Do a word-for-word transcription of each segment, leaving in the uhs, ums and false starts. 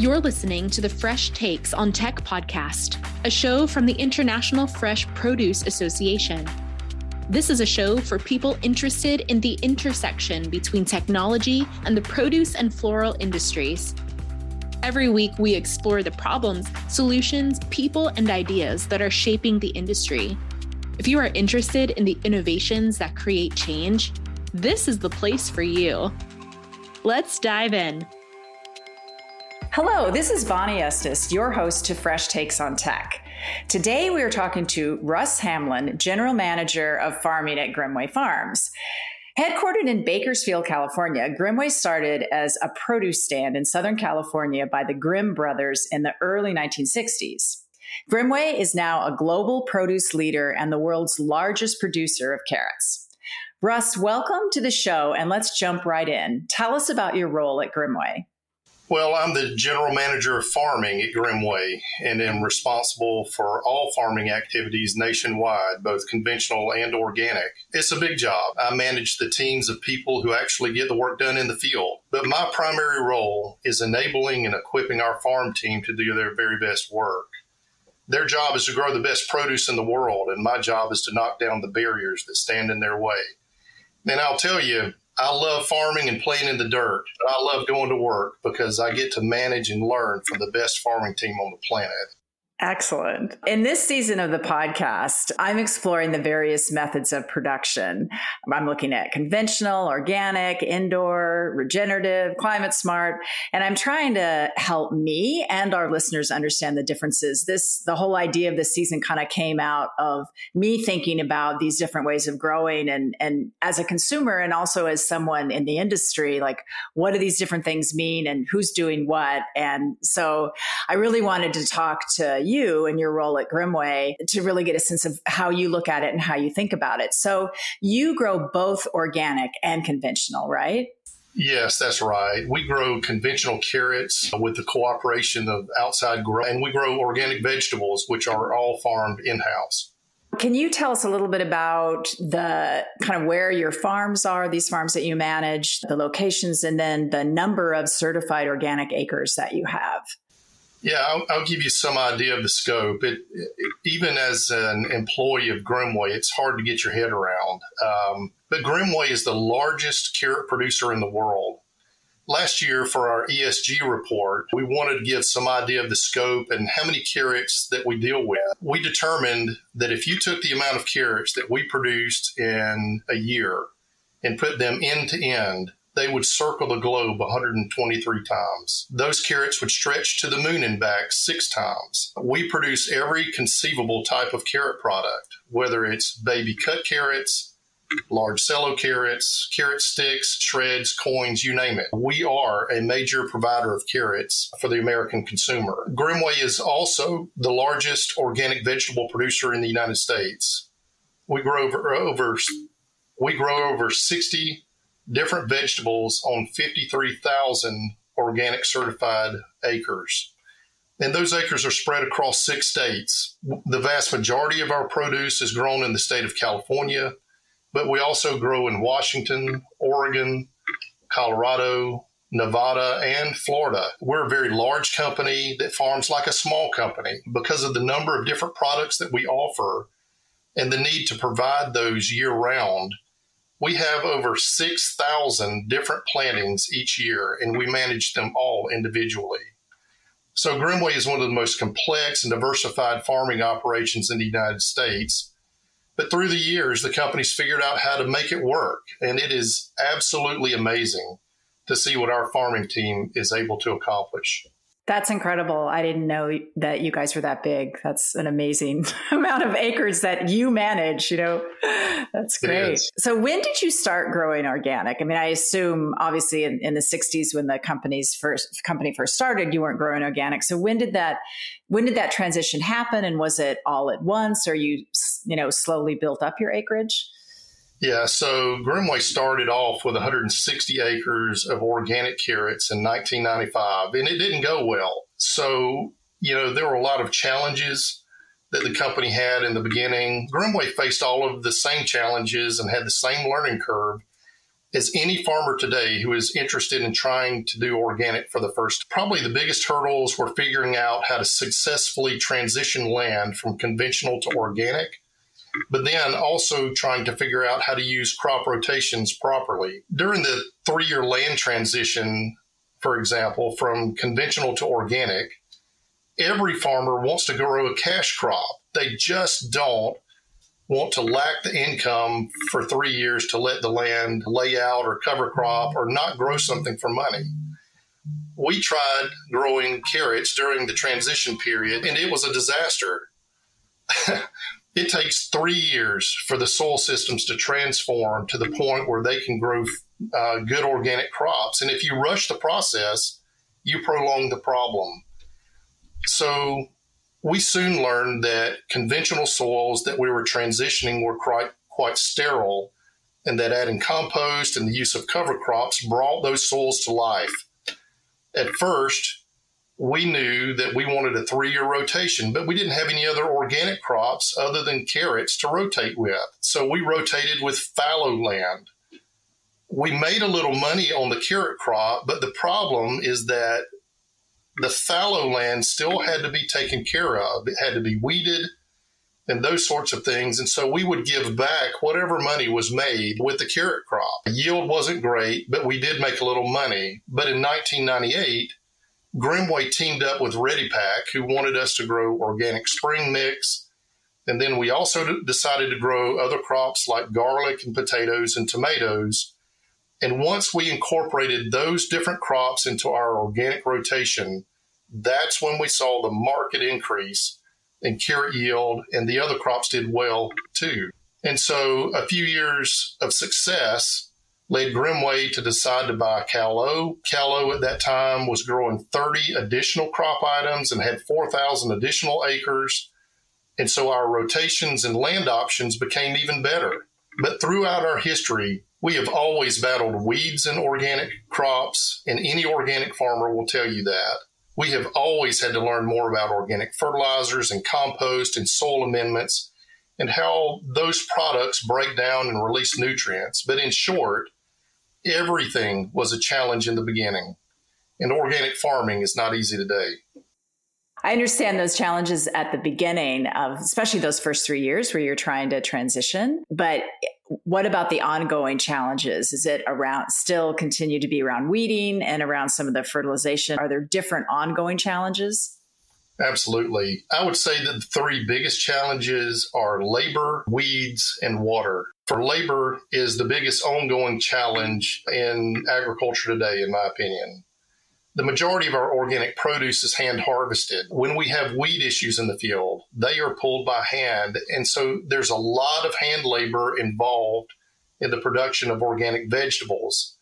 You're listening to the Fresh Takes on Tech podcast, a show from the International Fresh Produce Association. This is a show for people interested in the intersection between technology and the produce and floral industries. Every week, we explore the problems, solutions, people, and ideas that are shaping the industry. If you are interested in the innovations that create change, this is the place for you. Let's dive in. Hello, this is Bonnie Estes, your host to Fresh Takes on Tech. Today, we are talking to Russ Hamlin, General Manager of Farming at Grimmway Farms. Headquartered in Bakersfield, California, Grimmway started as a produce stand in Southern California by the Grimm brothers in the early nineteen sixties. Grimmway is now a global produce leader and the world's largest producer of carrots. Russ, welcome to the show, and let's jump right in. Tell us about your role at Grimmway. Well, I'm the General Manager of Farming at Grimmway and am responsible for all farming activities nationwide, both conventional and organic. It's a big job. I manage the teams of people who actually get the work done in the field. But my primary role is enabling and equipping our farm team to do their very best work. Their job is to grow the best produce in the world, and my job is to knock down the barriers that stand in their way. And I'll tell you, I love farming and playing in the dirt, but I love going to work because I get to manage and learn from the best farming team on the planet. Excellent. In this season of the podcast, I'm exploring the various methods of production. I'm looking at conventional, organic, indoor, regenerative, climate smart, and I'm trying to help me and our listeners understand the differences. This, the whole idea of this season kind of came out of me thinking about these different ways of growing and, and as a consumer and also as someone in the industry, like what do these different things mean and who's doing what? And so I really wanted to talk to you and your role at Grimmway to really get a sense of how you look at it and how you think about it. So you grow both organic and conventional, right? Yes, that's right. We grow conventional carrots with the cooperation of outside grow, and we grow organic vegetables, which are all farmed in-house. Can you tell us a little bit about the kind of where your farms are, these farms that you manage, the locations, and then the number of certified organic acres that you have? Yeah, I'll, I'll give you some idea of the scope. It, it, even as an employee of Grimmway, it's hard to get your head around. Um, but Grimmway is the largest carrot producer in the world. Last year for our E S G report, we wanted to give some idea of the scope and how many carrots that we deal with. We determined that if you took the amount of carrots that we produced in a year and put them end to end, they would circle the globe one hundred twenty-three times. Those carrots would stretch to the moon and back six times. We produce every conceivable type of carrot product, whether it's baby cut carrots, large cello carrots, carrot sticks, shreds, coins, you name it. We are a major provider of carrots for the American consumer. Grimmway is also the largest organic vegetable producer in the United States. We grow over, over we grow over sixty different vegetables on fifty-three thousand organic certified acres. And those acres are spread across six states. The vast majority of our produce is grown in the state of California, but we also grow in Washington, Oregon, Colorado, Nevada, and Florida. We're a very large company that farms like a small company because of the number of different products that we offer and the need to provide those year-round. We have over six thousand different plantings each year, and we manage them all individually. So Grimmway is one of the most complex and diversified farming operations in the United States. But through the years, the company's figured out how to make it work, and it is absolutely amazing to see what our farming team is able to accomplish. That's incredible. I didn't know that you guys were that big. That's an amazing amount of acres that you manage, you know, that's great. So when did you start growing organic? I mean, I assume obviously in, in the sixties when the company's first company first started, you weren't growing organic. So when did that, when did that transition happen? And was it all at once or you, you know, slowly built up your acreage? Yeah. So Grimmway started off with one hundred sixty acres of organic carrots in nineteen ninety-five, and it didn't go well. So, you know, there were a lot of challenges that the company had in the beginning. Grimmway faced all of the same challenges and had the same learning curve As any farmer today who is interested in trying to do organic for the first, probably the biggest hurdles were figuring out how to successfully transition land from conventional to organic, but then also trying to figure out how to use crop rotations properly. During the three-year land transition, for example, from conventional to organic, every farmer wants to grow a cash crop. They just don't want to lack the income for three years to let the land lay out or cover crop or not grow something for money. We tried growing carrots during the transition period, and it was a disaster. It takes three years for the soil systems to transform to the point where they can grow uh, good organic crops. And if you rush the process, you prolong the problem. So we soon learned that conventional soils that we were transitioning were quite, quite sterile, and that adding compost and the use of cover crops brought those soils to life. At first, we knew that we wanted a three-year rotation, but we didn't have any other organic crops other than carrots to rotate with. So we rotated with fallow land. We made a little money on the carrot crop, but the problem is that the fallow land still had to be taken care of. It had to be weeded and those sorts of things. And so we would give back whatever money was made with the carrot crop. Yield wasn't great, but we did make a little money. But in nineteen ninety-eight, Grimmway teamed up with ReadyPack, who wanted us to grow organic spring mix. And then we also decided to grow other crops like garlic and potatoes and tomatoes. And once we incorporated those different crops into our organic rotation, that's when we saw the market increase in carrot yield, and the other crops did well too. And so a few years of success led Grimmway to decide to buy Cal O. Cal O at that time was growing thirty additional crop items and had four thousand additional acres. And so our rotations and land options became even better. But throughout our history, we have always battled weeds in organic crops, and any organic farmer will tell you that. We have always had to learn more about organic fertilizers and compost and soil amendments and how those products break down and release nutrients. But in short, everything was a challenge in the beginning, and organic farming is not easy today. I understand those challenges at the beginning of, especially those first three years where you're trying to transition. But what about the ongoing challenges? Is it around still continue to be around weeding and around some of the fertilization? Are there different ongoing challenges? Absolutely. I would say that the three biggest challenges are labor, weeds, and water. For labor is the biggest ongoing challenge in agriculture today, in my opinion. The majority of our organic produce is hand harvested. When we have weed issues in the field, they are pulled by hand. And so there's a lot of hand labor involved in the production of organic vegetables.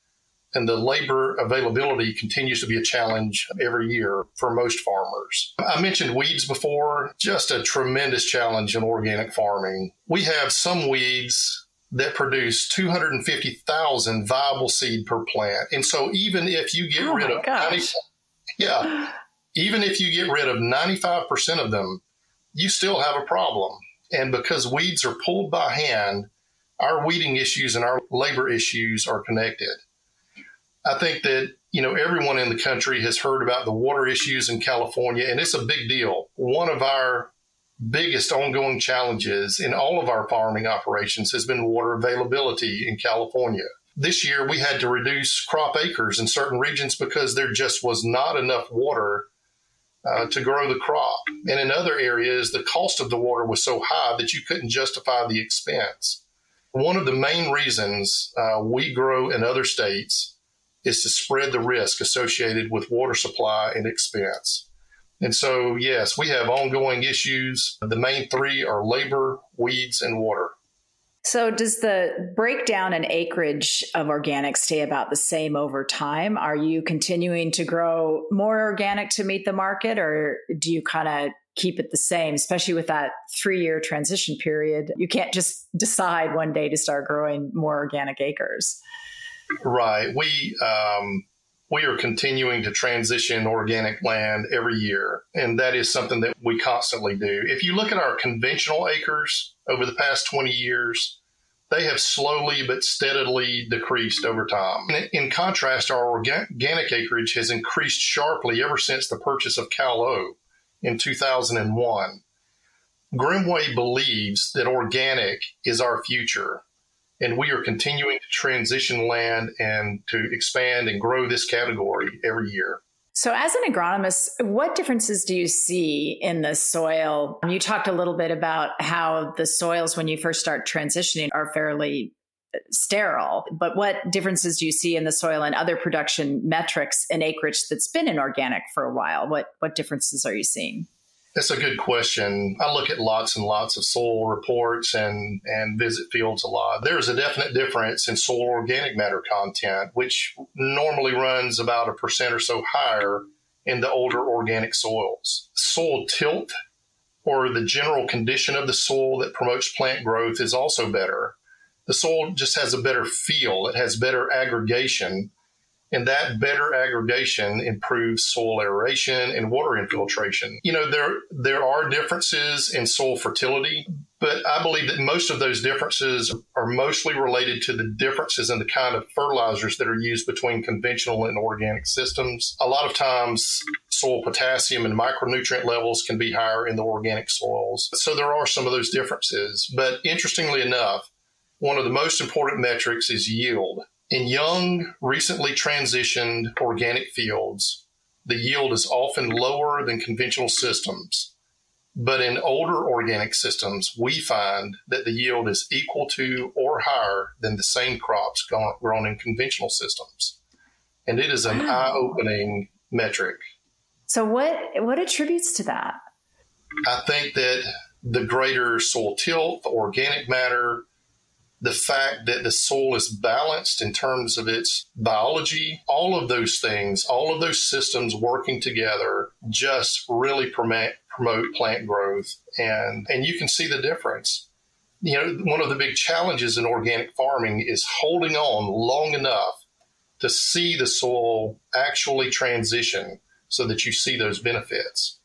And the labor availability continues to be a challenge every year for most farmers. I mentioned weeds before, just a tremendous challenge in organic farming. We have some weeds that produce two hundred fifty thousand viable seed per plant. And so even if you get oh rid of ninety, yeah, even if you get rid of ninety-five percent of them, you still have a problem. And because weeds are pulled by hand, our weeding issues and our labor issues are connected. I think that, you know, everyone in the country has heard about the water issues in California, and it's a big deal. One of our biggest ongoing challenges in all of our farming operations has been water availability in California. This year, we had to reduce crop acres in certain regions because there just was not enough water uh, to grow the crop. And in other areas, the cost of the water was so high that you couldn't justify the expense. One of the main reasons uh, we grow in other states is to spread the risk associated with water supply and expense. And so, yes, we have ongoing issues. The main three are labor, weeds, and water. So does the breakdown in acreage of organic stay about the same over time? Are you continuing to grow more organic to meet the market, or do you kind of keep it the same, especially with that three-year transition period? You can't just decide one day to start growing more organic acres. Right. We... um We are continuing to transition organic land every year, and that is something that we constantly do. If you look at our conventional acres over the past twenty years, they have slowly but steadily decreased over time. In contrast, our organic acreage has increased sharply ever since the purchase of Cal O in two thousand one. Grimmway believes that organic is our future, and we are continuing to transition land and to expand and grow this category every year. So as an agronomist, what differences do you see in the soil? You talked a little bit about how the soils, when you first start transitioning, are fairly sterile. But what differences do you see in the soil and other production metrics in acreage that's been inorganic for a while? What what differences are you seeing? That's a good question. I look at lots and lots of soil reports and, and visit fields a lot. There's a definite difference in soil organic matter content, which normally runs about a percent or so higher in the older organic soils. Soil tilt, or the general condition of the soil that promotes plant growth, is also better. The soil just has a better feel. It has better aggregation, and that better aggregation improves soil aeration and water infiltration. You know, there there are differences in soil fertility, but I believe that most of those differences are mostly related to the differences in the kind of fertilizers that are used between conventional and organic systems. A lot of times, soil potassium and micronutrient levels can be higher in the organic soils. So there are some of those differences. But interestingly enough, one of the most important metrics is yield. In young, recently transitioned organic fields, the yield is often lower than conventional systems. But in older organic systems, we find that the yield is equal to or higher than the same crops grown in conventional systems. And it is an wow. eye-opening metric. So what, what attributes to that? I think that the greater soil tilt, the organic matter, the fact that the soil is balanced in terms of its biology, all of those things, all of those systems working together just really promote, promote plant growth. And, and you can see the difference. You know, one of the big challenges in organic farming is holding on long enough to see the soil actually transition so that you see those benefits.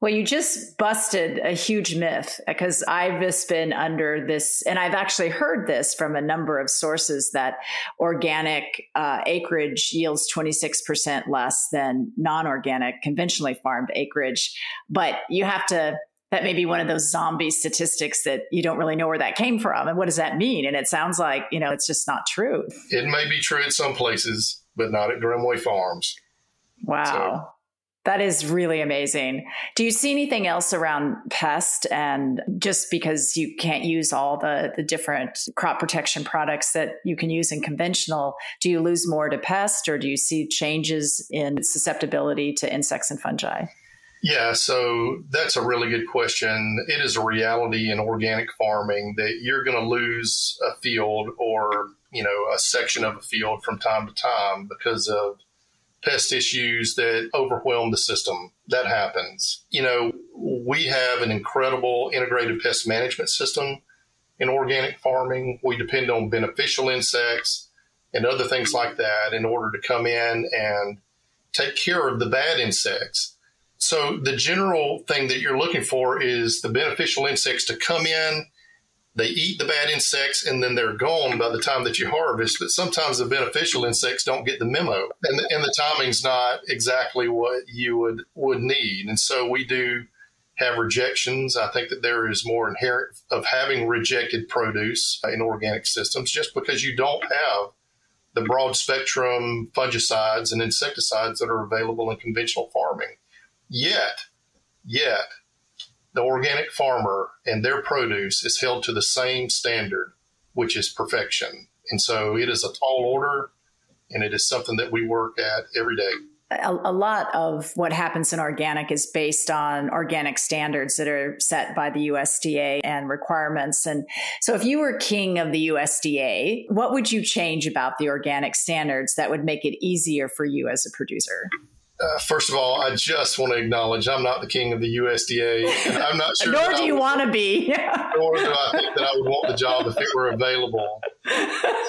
Well, you just busted a huge myth, because I've just been under this, and I've actually heard this from a number of sources, that organic uh, acreage yields twenty-six percent less than non-organic conventionally farmed acreage. But you have to, that may be one of those zombie statistics that you don't really know where that came from. And what does that mean? And it sounds like, you know, it's just not true. It may be true at some places, but not at Grimmway Farms. Wow. So. That is really amazing. Do you see anything else around pest? And just because you can't use all the, the different crop protection products that you can use in conventional, do you lose more to pest, or do you see changes in susceptibility to insects and fungi? Yeah, so that's a really good question. It is a reality in organic farming that you're going to lose a field, or, you know, a section of a field from time to time because of pest issues that overwhelm the system. That happens. You know, we have an incredible integrated pest management system in organic farming. We depend on beneficial insects and other things like that in order to come in and take care of the bad insects. So the general thing that you're looking for is the beneficial insects to come in. They eat the bad insects, and then they're gone by the time that you harvest. But sometimes the beneficial insects don't get the memo, and the, and the timing's not exactly what you would, would need. And so we do have rejections. I think that there is more inherent of having rejected produce in organic systems, just because you don't have the broad spectrum fungicides and insecticides that are available in conventional farming. Yet, yet. The organic farmer and their produce is held to the same standard, which is perfection. And so it is a tall order, and it is something that we work at every day. A, a lot of what happens in organic is based on organic standards that are set by the U S D A and requirements. And so if you were king of the U S D A, what would you change about the organic standards that would make it easier for you as a producer? Uh, first of all, I just want to acknowledge I'm not the king of the U S D A. And I'm not sure. Nor do you would, want to be. Nor do I think that I would want the job if it were available.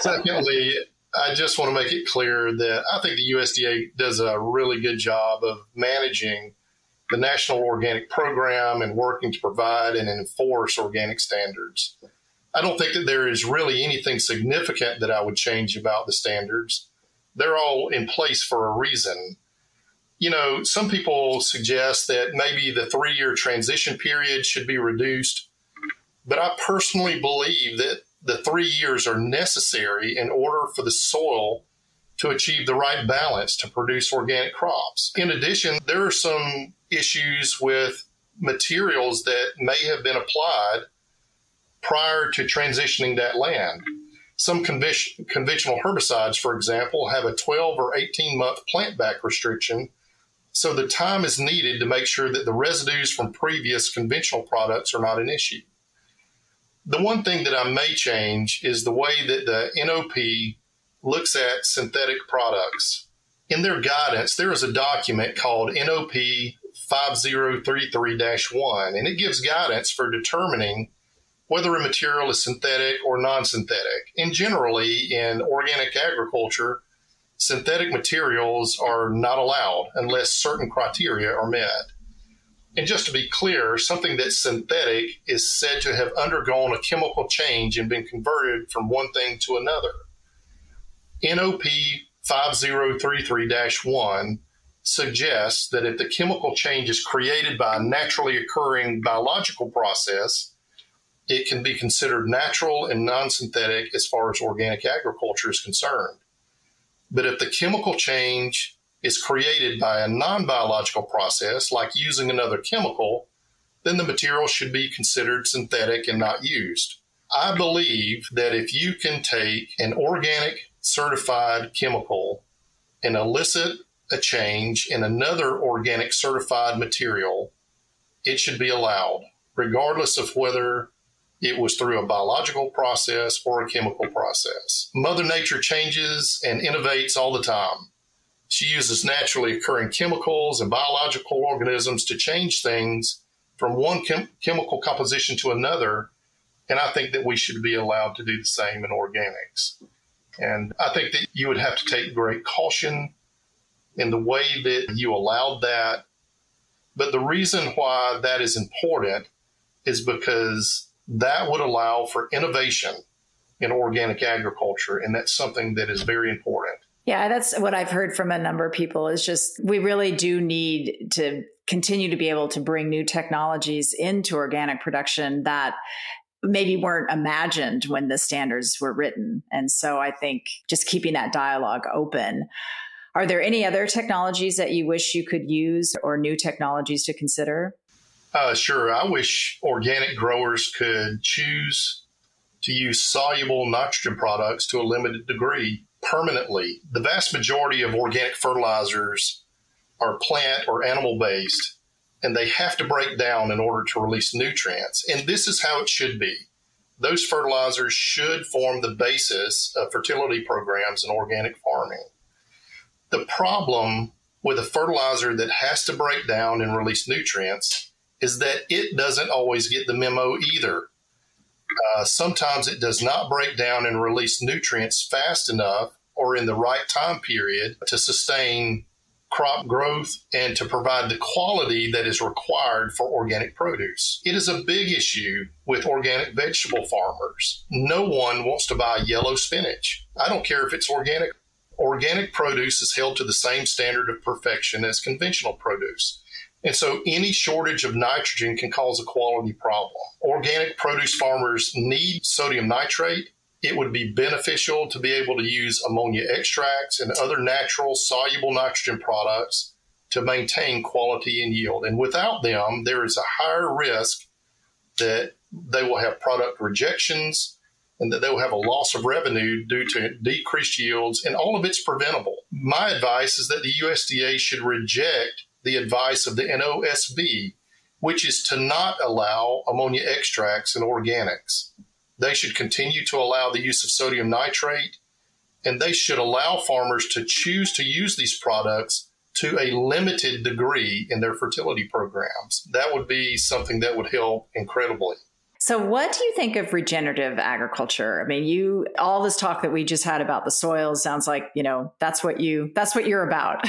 Secondly, I just want to make it clear that I think the U S D A does a really good job of managing the National Organic Program and working to provide and enforce organic standards. I don't think that there is really anything significant that I would change about the standards. They're all in place for a reason. You know, some people suggest that maybe the three-year transition period should be reduced, but I personally believe that the three years are necessary in order for the soil to achieve the right balance to produce organic crops. In addition, there are some issues with materials that may have been applied prior to transitioning that land. Some conv- conventional herbicides, for example, have a twelve or eighteen month plant back restriction, so the time is needed to make sure that the residues from previous conventional products are not an issue. The one thing that I may change is the way that the N O P looks at synthetic products. In their guidance, there is a document called N O P five oh three three dash one, and it gives guidance for determining whether a material is synthetic or non-synthetic. And generally, in organic agriculture, synthetic materials are not allowed unless certain criteria are met. And just to be clear, something that's synthetic is said to have undergone a chemical change and been converted from one thing to another. N O P five oh three three dash one suggests that if the chemical change is created by a naturally occurring biological process, it can be considered natural and non-synthetic as far as organic agriculture is concerned. But if the chemical change is created by a non-biological process, like using another chemical, then the material should be considered synthetic and not used. I believe that if you can take an organic certified chemical and elicit a change in another organic certified material, it should be allowed, regardless of whether it was through a biological process or a chemical process. Mother Nature changes and innovates all the time. She uses naturally occurring chemicals and biological organisms to change things from one chem- chemical composition to another, and I think that we should be allowed to do the same in organics. And I think that you would have to take great caution in the way that you allowed that. But the reason why that is important is because that would allow for innovation in organic agriculture, and that's something that is very important. Yeah, that's what I've heard from a number of people, is just we really do need to continue to be able to bring new technologies into organic production that maybe weren't imagined when the standards were written. And so I think just keeping that dialogue open. Are there any other technologies that you wish you could use or new technologies to consider? Uh, sure. I wish organic growers could choose to use soluble nitrogen products to a limited degree permanently. The vast majority of organic fertilizers are plant or animal-based, and they have to break down in order to release nutrients. And this is how it should be. Those fertilizers should form the basis of fertility programs in organic farming. The problem with a fertilizer that has to break down and release nutrients is that it doesn't always get the memo either. Uh, sometimes it does not break down and release nutrients fast enough or in the right time period to sustain crop growth and to provide the quality that is required for organic produce. It is a big issue with organic vegetable farmers. No one wants to buy yellow spinach. I don't care if it's organic. Organic produce is held to the same standard of perfection as conventional produce. And so any shortage of nitrogen can cause a quality problem. Organic produce farmers need sodium nitrate. It would be beneficial to be able to use ammonia extracts and other natural soluble nitrogen products to maintain quality and yield. And without them, there is a higher risk that they will have product rejections and that they will have a loss of revenue due to decreased yields, and all of it's preventable. My advice is that the U S D A should reject the advice of the N O S B, which is to not allow ammonia extracts in organics. They should continue to allow the use of sodium nitrate, and they should allow farmers to choose to use these products to a limited degree in their fertility programs. That would be something that would help incredibly. So what do you think of regenerative agriculture? I mean, you, all this talk that we just had about the soils sounds like, you know, that's what you, that's what you're about.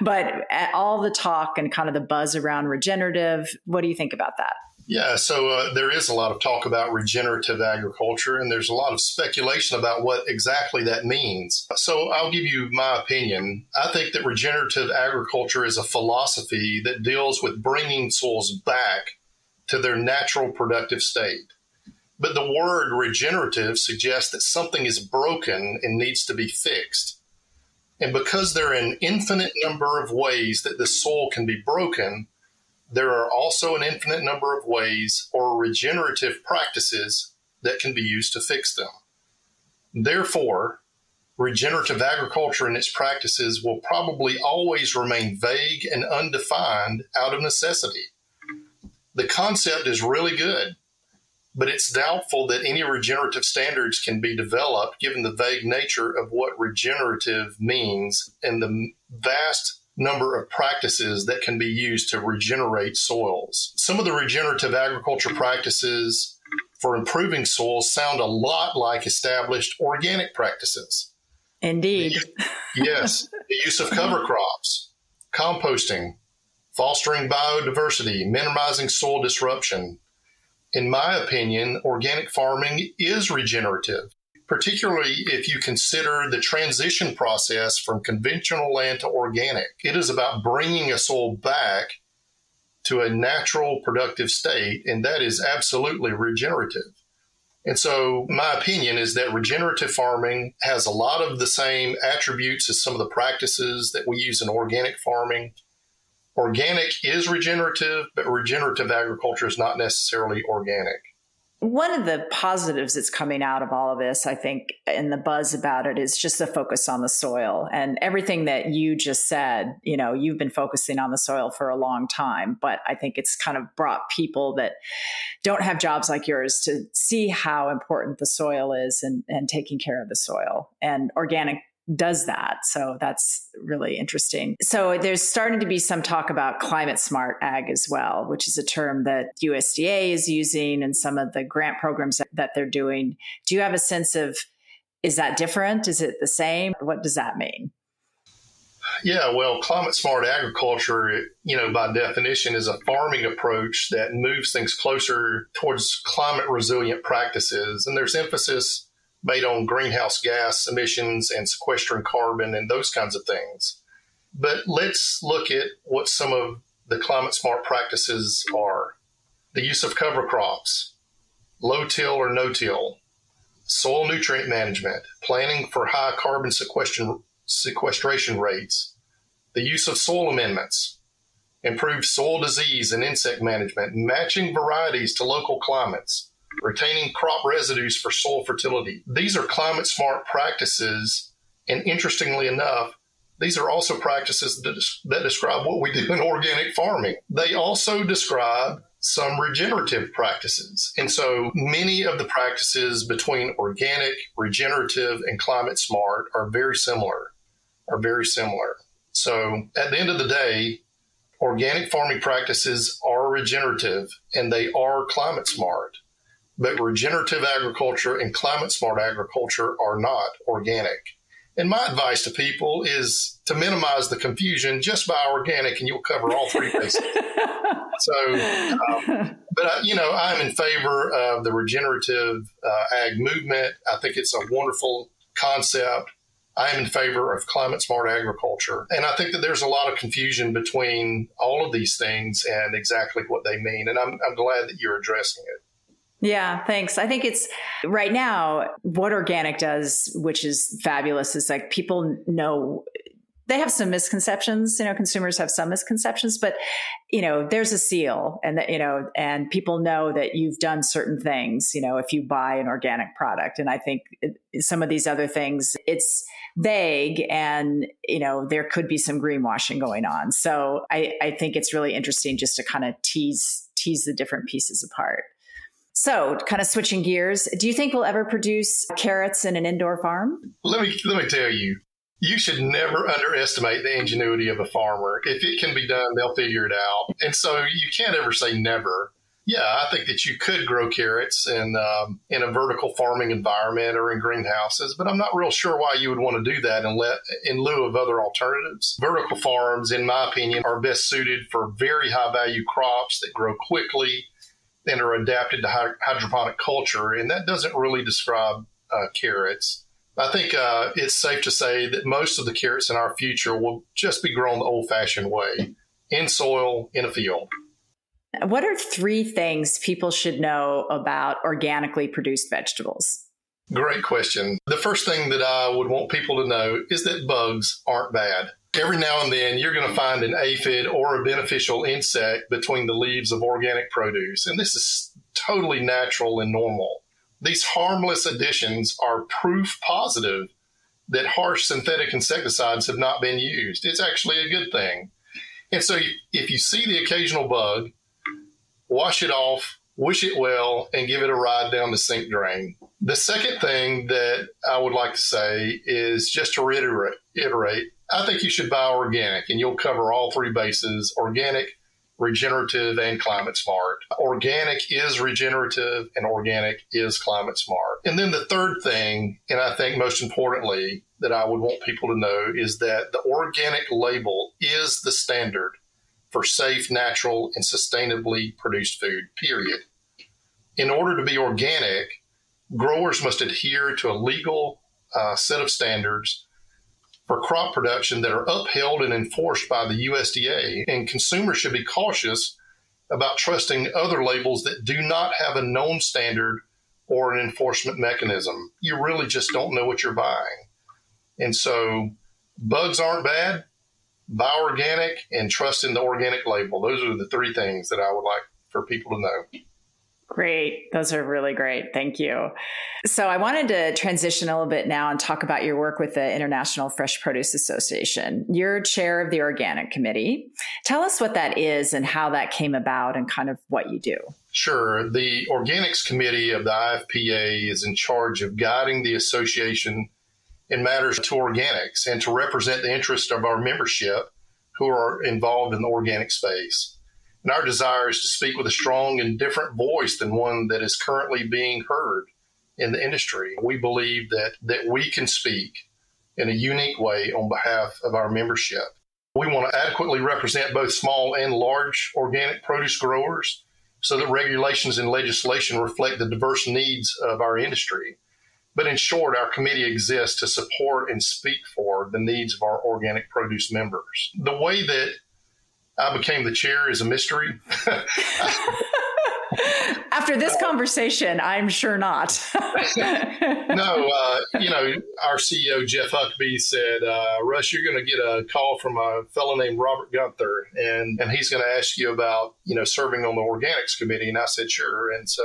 But all the talk and kind of the buzz around regenerative, what do you think about that? Yeah, so uh, there is a lot of talk about regenerative agriculture, and there's a lot of speculation about what exactly that means. So I'll give you my opinion. I think that regenerative agriculture is a philosophy that deals with bringing soils back to their natural productive state. But the word regenerative suggests that something is broken and needs to be fixed. And because there are an infinite number of ways that the soil can be broken, there are also an infinite number of ways or regenerative practices that can be used to fix them. Therefore, regenerative agriculture and its practices will probably always remain vague and undefined out of necessity. The concept is really good, but it's doubtful that any regenerative standards can be developed given the vague nature of what regenerative means and the vast number of practices that can be used to regenerate soils. Some of the regenerative agriculture practices for improving soils sound a lot like established organic practices. Indeed. The, yes. The use of cover crops, composting, fostering biodiversity, minimizing soil disruption. In my opinion, organic farming is regenerative, particularly if you consider the transition process from conventional land to organic. It is about bringing a soil back to a natural productive state, and that is absolutely regenerative. And so my opinion is that regenerative farming has a lot of the same attributes as some of the practices that we use in organic farming. Organic is regenerative, but regenerative agriculture is not necessarily organic. One of the positives that's coming out of all of this, I think, and the buzz about it is just the focus on the soil and everything that you just said. You know, you've been focusing on the soil for a long time, but I think it's kind of brought people that don't have jobs like yours to see how important the soil is and, and taking care of the soil, and organic does that. So that's really interesting. So there's starting to be some talk about climate smart ag as well, which is a term that U S D A is using and some of the grant programs that they're doing. Do you have a sense of, is that different? Is it the same? What does that mean? Yeah, well, climate smart agriculture, you know, by definition is a farming approach that moves things closer towards climate resilient practices. And there's emphasis made on greenhouse gas emissions and sequestering carbon and those kinds of things. But let's look at what some of the climate smart practices are. The use of cover crops, low-till or no-till, soil nutrient management, planning for high carbon sequestration rates, the use of soil amendments, improved soil disease and insect management, matching varieties to local climates, retaining crop residues for soil fertility. These are climate-smart practices, and interestingly enough, these are also practices that, that describe what we do in organic farming. They also describe some regenerative practices. And so many of the practices between organic, regenerative, and climate-smart are very similar, are very similar. So at the end of the day, organic farming practices are regenerative, and they are climate-smart. But regenerative agriculture and climate-smart agriculture are not organic. And my advice to people is to minimize the confusion just by organic, and you'll cover all three bases. So, um, but, I, you know, I'm in favor of the regenerative uh, ag movement. I think it's a wonderful concept. I am in favor of climate-smart agriculture. And I think that there's a lot of confusion between all of these things and exactly what they mean. And I'm, I'm glad that you're addressing it. Yeah, thanks. I think it's right now what organic does, which is fabulous, is like people know they have some misconceptions, you know, consumers have some misconceptions, but, you know, there's a seal and that, you know, and people know that you've done certain things, you know, if you buy an organic product. And I think it, some of these other things, it's vague and, you know, there could be some greenwashing going on. So I, I think it's really interesting just to kind of tease, tease the different pieces apart. So, kind of switching gears, do you think we'll ever produce carrots in an indoor farm? Let me let me tell you, you should never underestimate the ingenuity of a farmer. If it can be done, they'll figure it out. And so you can't ever say never. Yeah, I think that you could grow carrots in, um, in a vertical farming environment or in greenhouses, but I'm not real sure why you would want to do that in, le- in lieu of other alternatives. Vertical farms, in my opinion, are best suited for very high-value crops that grow quickly and are adapted to hydroponic culture. And that doesn't really describe uh, carrots. I think uh, it's safe to say that most of the carrots in our future will just be grown the old-fashioned way, in soil, in a field. What are three things people should know about organically produced vegetables? Great question. The first thing that I would want people to know is that bugs aren't bad. Every now and then, you're going to find an aphid or a beneficial insect between the leaves of organic produce, and this is totally natural and normal. These harmless additions are proof positive that harsh synthetic insecticides have not been used. It's actually a good thing. And so if you see the occasional bug, wash it off, wish it well, and give it a ride down the sink drain. The second thing that I would like to say is just to reiterate, I think you should buy organic, and you'll cover all three bases: organic, regenerative, and climate smart. Organic is regenerative, and organic is climate smart. And then the third thing, and I think most importantly, that I would want people to know is that the organic label is the standard for safe, natural, and sustainably produced food, period. In order to be organic, growers must adhere to a legal uh, set of standards for crop production that are upheld and enforced by the U S D A, and consumers should be cautious about trusting other labels that do not have a known standard or an enforcement mechanism. You really just don't know what you're buying. And so bugs aren't bad, buy organic, and trust in the organic label. Those are the three things that I would like for people to know. Great. Those are really great. Thank you. So I wanted to transition a little bit now and talk about your work with the International Fresh Produce Association. You're chair of the Organic Committee. Tell us what that is and how that came about and kind of what you do. Sure. The Organics Committee of the I F P A is in charge of guiding the association in matters to organics and to represent the interests of our membership who are involved in the organic space. And our desire is to speak with a strong and different voice than one that is currently being heard in the industry. We believe that that we can speak in a unique way on behalf of our membership. We want to adequately represent both small and large organic produce growers so that regulations and legislation reflect the diverse needs of our industry. But in short, our committee exists to support and speak for the needs of our organic produce members. The way that I became the chair is a mystery. After this conversation, I'm sure not. No, uh, you know, our C E O, Jeff Huckabee, said, uh, Russ, you're going to get a call from a fellow named Robert Gunther, and, and he's going to ask you about, you know, serving on the Organics Committee. And I said, sure. And so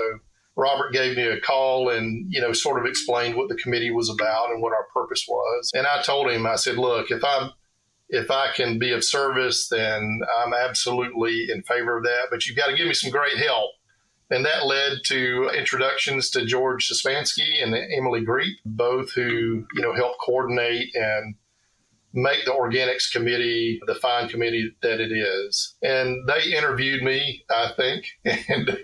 Robert gave me a call and, you know, sort of explained what the committee was about and what our purpose was. And I told him, I said, look, if I'm If I can be of service, then I'm absolutely in favor of that. But you've got to give me some great help. And that led to introductions to George Szczepanski and Emily Griep, both who, you know, helped coordinate and make the Organics Committee the fine committee that it is. And they interviewed me, I think. And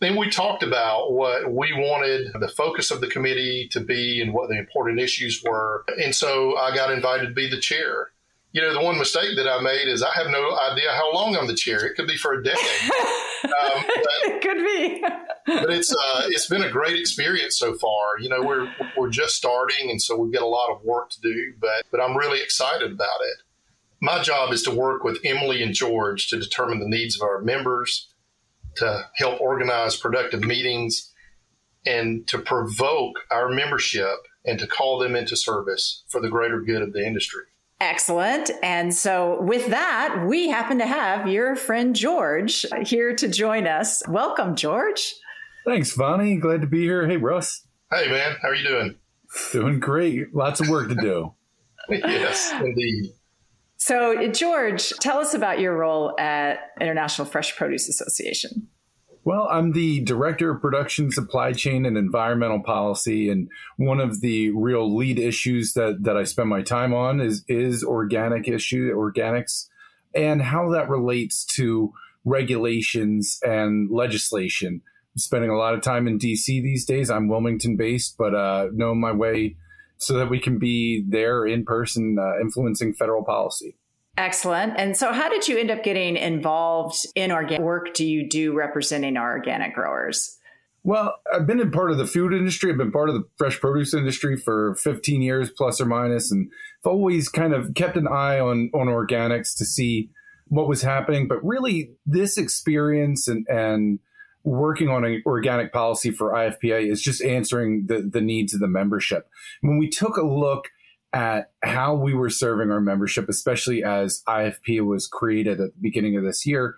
then we talked about what we wanted the focus of the committee to be and what the important issues were. And so I got invited to be the chair. You know, the one mistake that I made is I have no idea how long I'm the chair. It could be for a decade. um, it could be. But it's uh, it's been a great experience so far. You know, we're we're just starting, and so we've got a lot of work to do. But but I'm really excited about it. My job is to work with Emily and George to determine the needs of our members, to help organize productive meetings, and to provoke our membership and to call them into service for the greater good of the industry. Excellent. And so with that, we happen to have your friend George here to join us. Welcome, George. Thanks, Bonnie. Glad to be here. Hey, Russ. Hey, man. How are you doing? Doing great. Lots of work to do. Yes, indeed. So, George, tell us about your role at International Fresh Produce Association. Well, I'm the Director of Production, Supply Chain, and Environmental Policy, and one of the real lead issues that, that I spend my time on is, is organic issue, organics, and how that relates to regulations and legislation. I'm spending a lot of time in D C these days. I'm Wilmington-based, but uh, know my way so that we can be there in person uh, influencing federal policy. Excellent. And so how did you end up getting involved in organic work? Do you do representing our organic growers? Well, I've been in part of the food industry. I've been part of the fresh produce industry for fifteen years, plus or minus, and I've always kind of kept an eye on, on organics to see what was happening. But really, this experience and, and working on an organic policy for I F P A is just answering the, the needs of the membership. When we took a look at how we were serving our membership, especially as I F P was created at the beginning of this year,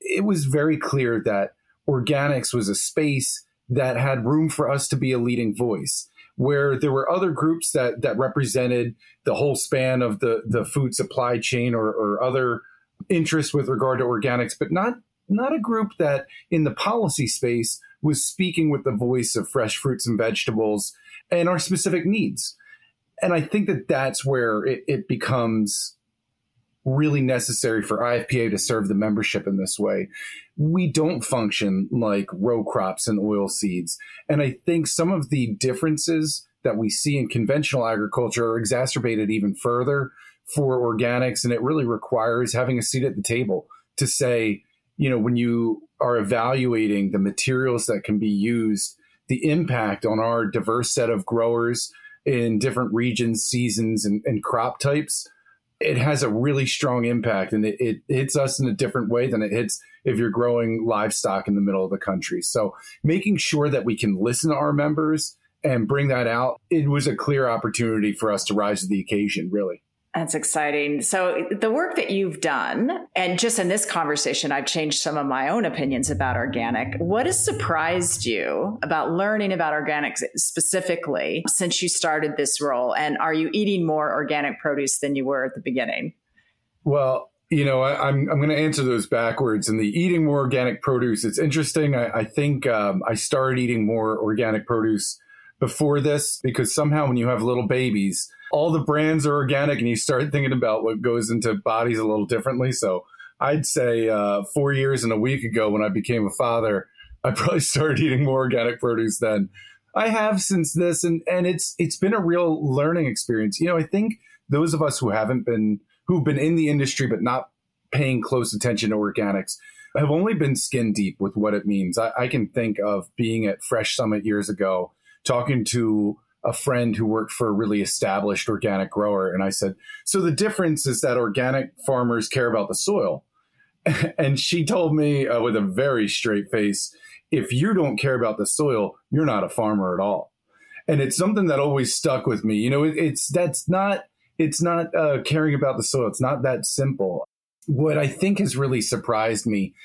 it was very clear that organics was a space that had room for us to be a leading voice, where there were other groups that that represented the whole span of the, the food supply chain or, or other interests with regard to organics, but not, not a group that in the policy space was speaking with the voice of fresh fruits and vegetables and our specific needs. And I think that that's where it, it becomes really necessary for I F P A to serve the membership in this way. We don't function like row crops and oil seeds. And I think some of the differences that we see in conventional agriculture are exacerbated even further for organics. And it really requires having a seat at the table to say, you know, when you are evaluating the materials that can be used, the impact on our diverse set of growers in different regions, seasons, and, and crop types, it has a really strong impact, and it, it hits us in a different way than it hits if you're growing livestock in the middle of the country. So making sure that we can listen to our members and bring that out, it was a clear opportunity for us to rise to the occasion, really. That's exciting. So the work that you've done, and just in this conversation, I've changed some of my own opinions about organic. What has surprised you about learning about organics specifically since you started this role? And are you eating more organic produce than you were at the beginning? Well, you know, I, I'm I'm going to answer those backwards. And the eating more organic produce, it's interesting. I, I think um, I started eating more organic produce before this, because somehow when you have little babies, all the brands are organic and you start thinking about what goes into bodies a little differently. So I'd say uh, four years and a week ago when I became a father, I probably started eating more organic produce then. I have since this, and, and it's it's been a real learning experience. You know, I think those of us who haven't been, who've been in the industry but not paying close attention to organics, have only been skin deep with what it means. I, I can think of being at Fresh Summit years ago, talking to a friend who worked for a really established organic grower. And I said, so the difference is that organic farmers care about the soil. And she told me uh, with a very straight face, if you don't care about the soil, you're not a farmer at all. And it's something that always stuck with me. You know, it, it's that's not it's not uh, caring about the soil. It's not that simple. What I think has really surprised me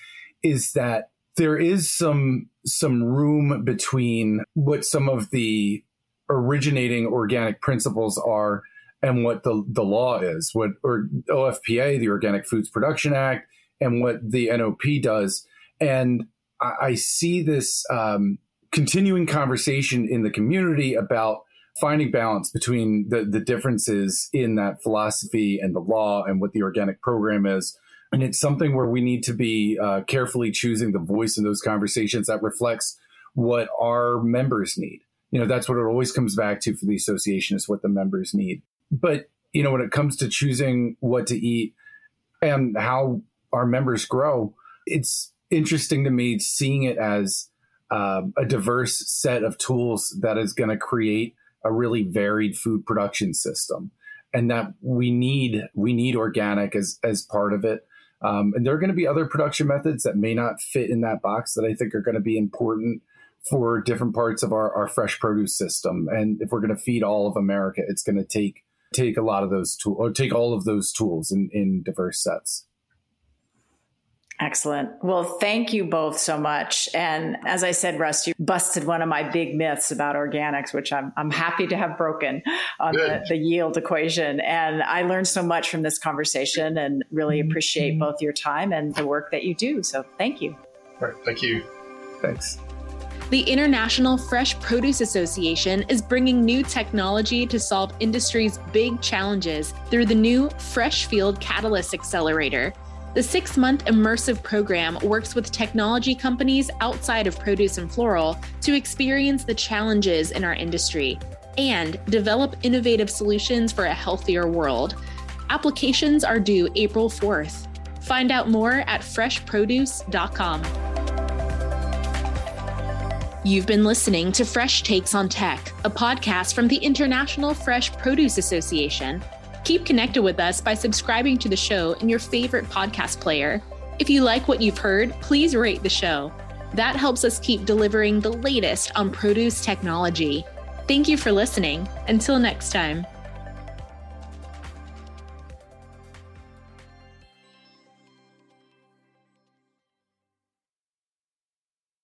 is that there is some some room between what some of the originating organic principles are and what the, the law is, what or O F P A, the Organic Foods Production Act, and what the N O P does. And I, I see this um, continuing conversation in the community about finding balance between the, the differences in that philosophy and the law and what the organic program is. And it's something where we need to be uh, carefully choosing the voice in those conversations that reflects what our members need. You know, that's what it always comes back to for the association, is what the members need. But, you know, when it comes to choosing what to eat and how our members grow, it's interesting to me seeing it as um, a diverse set of tools that is going to create a really varied food production system, and that we need we need organic as, as part of it. Um, and there are going to be other production methods that may not fit in that box that I think are going to be important for different parts of our, our fresh produce system. And if we're going to feed all of America, it's going to take take a lot of those tools, or take all of those tools in, in diverse sets. Excellent. Well, thank you both so much. And as I said, Russ, you busted one of my big myths about organics, which I'm I'm happy to have broken on the, the yield equation. And I learned so much from this conversation and really appreciate both your time and the work that you do. So thank you. All right. Thank you. Thanks. The International Fresh Produce Association is bringing new technology to solve industry's big challenges through the new Fresh Field Catalyst Accelerator. The six-month immersive program works with technology companies outside of produce and floral to experience the challenges in our industry and develop innovative solutions for a healthier world. Applications are due April fourth. Find out more at fresh produce dot com. You've been listening to Fresh Takes on Tech, a podcast from the International Fresh Produce Association. Keep connected with us by subscribing to the show in your favorite podcast player. If you like what you've heard, please rate the show. That helps us keep delivering the latest on produce technology. Thank you for listening. Until next time.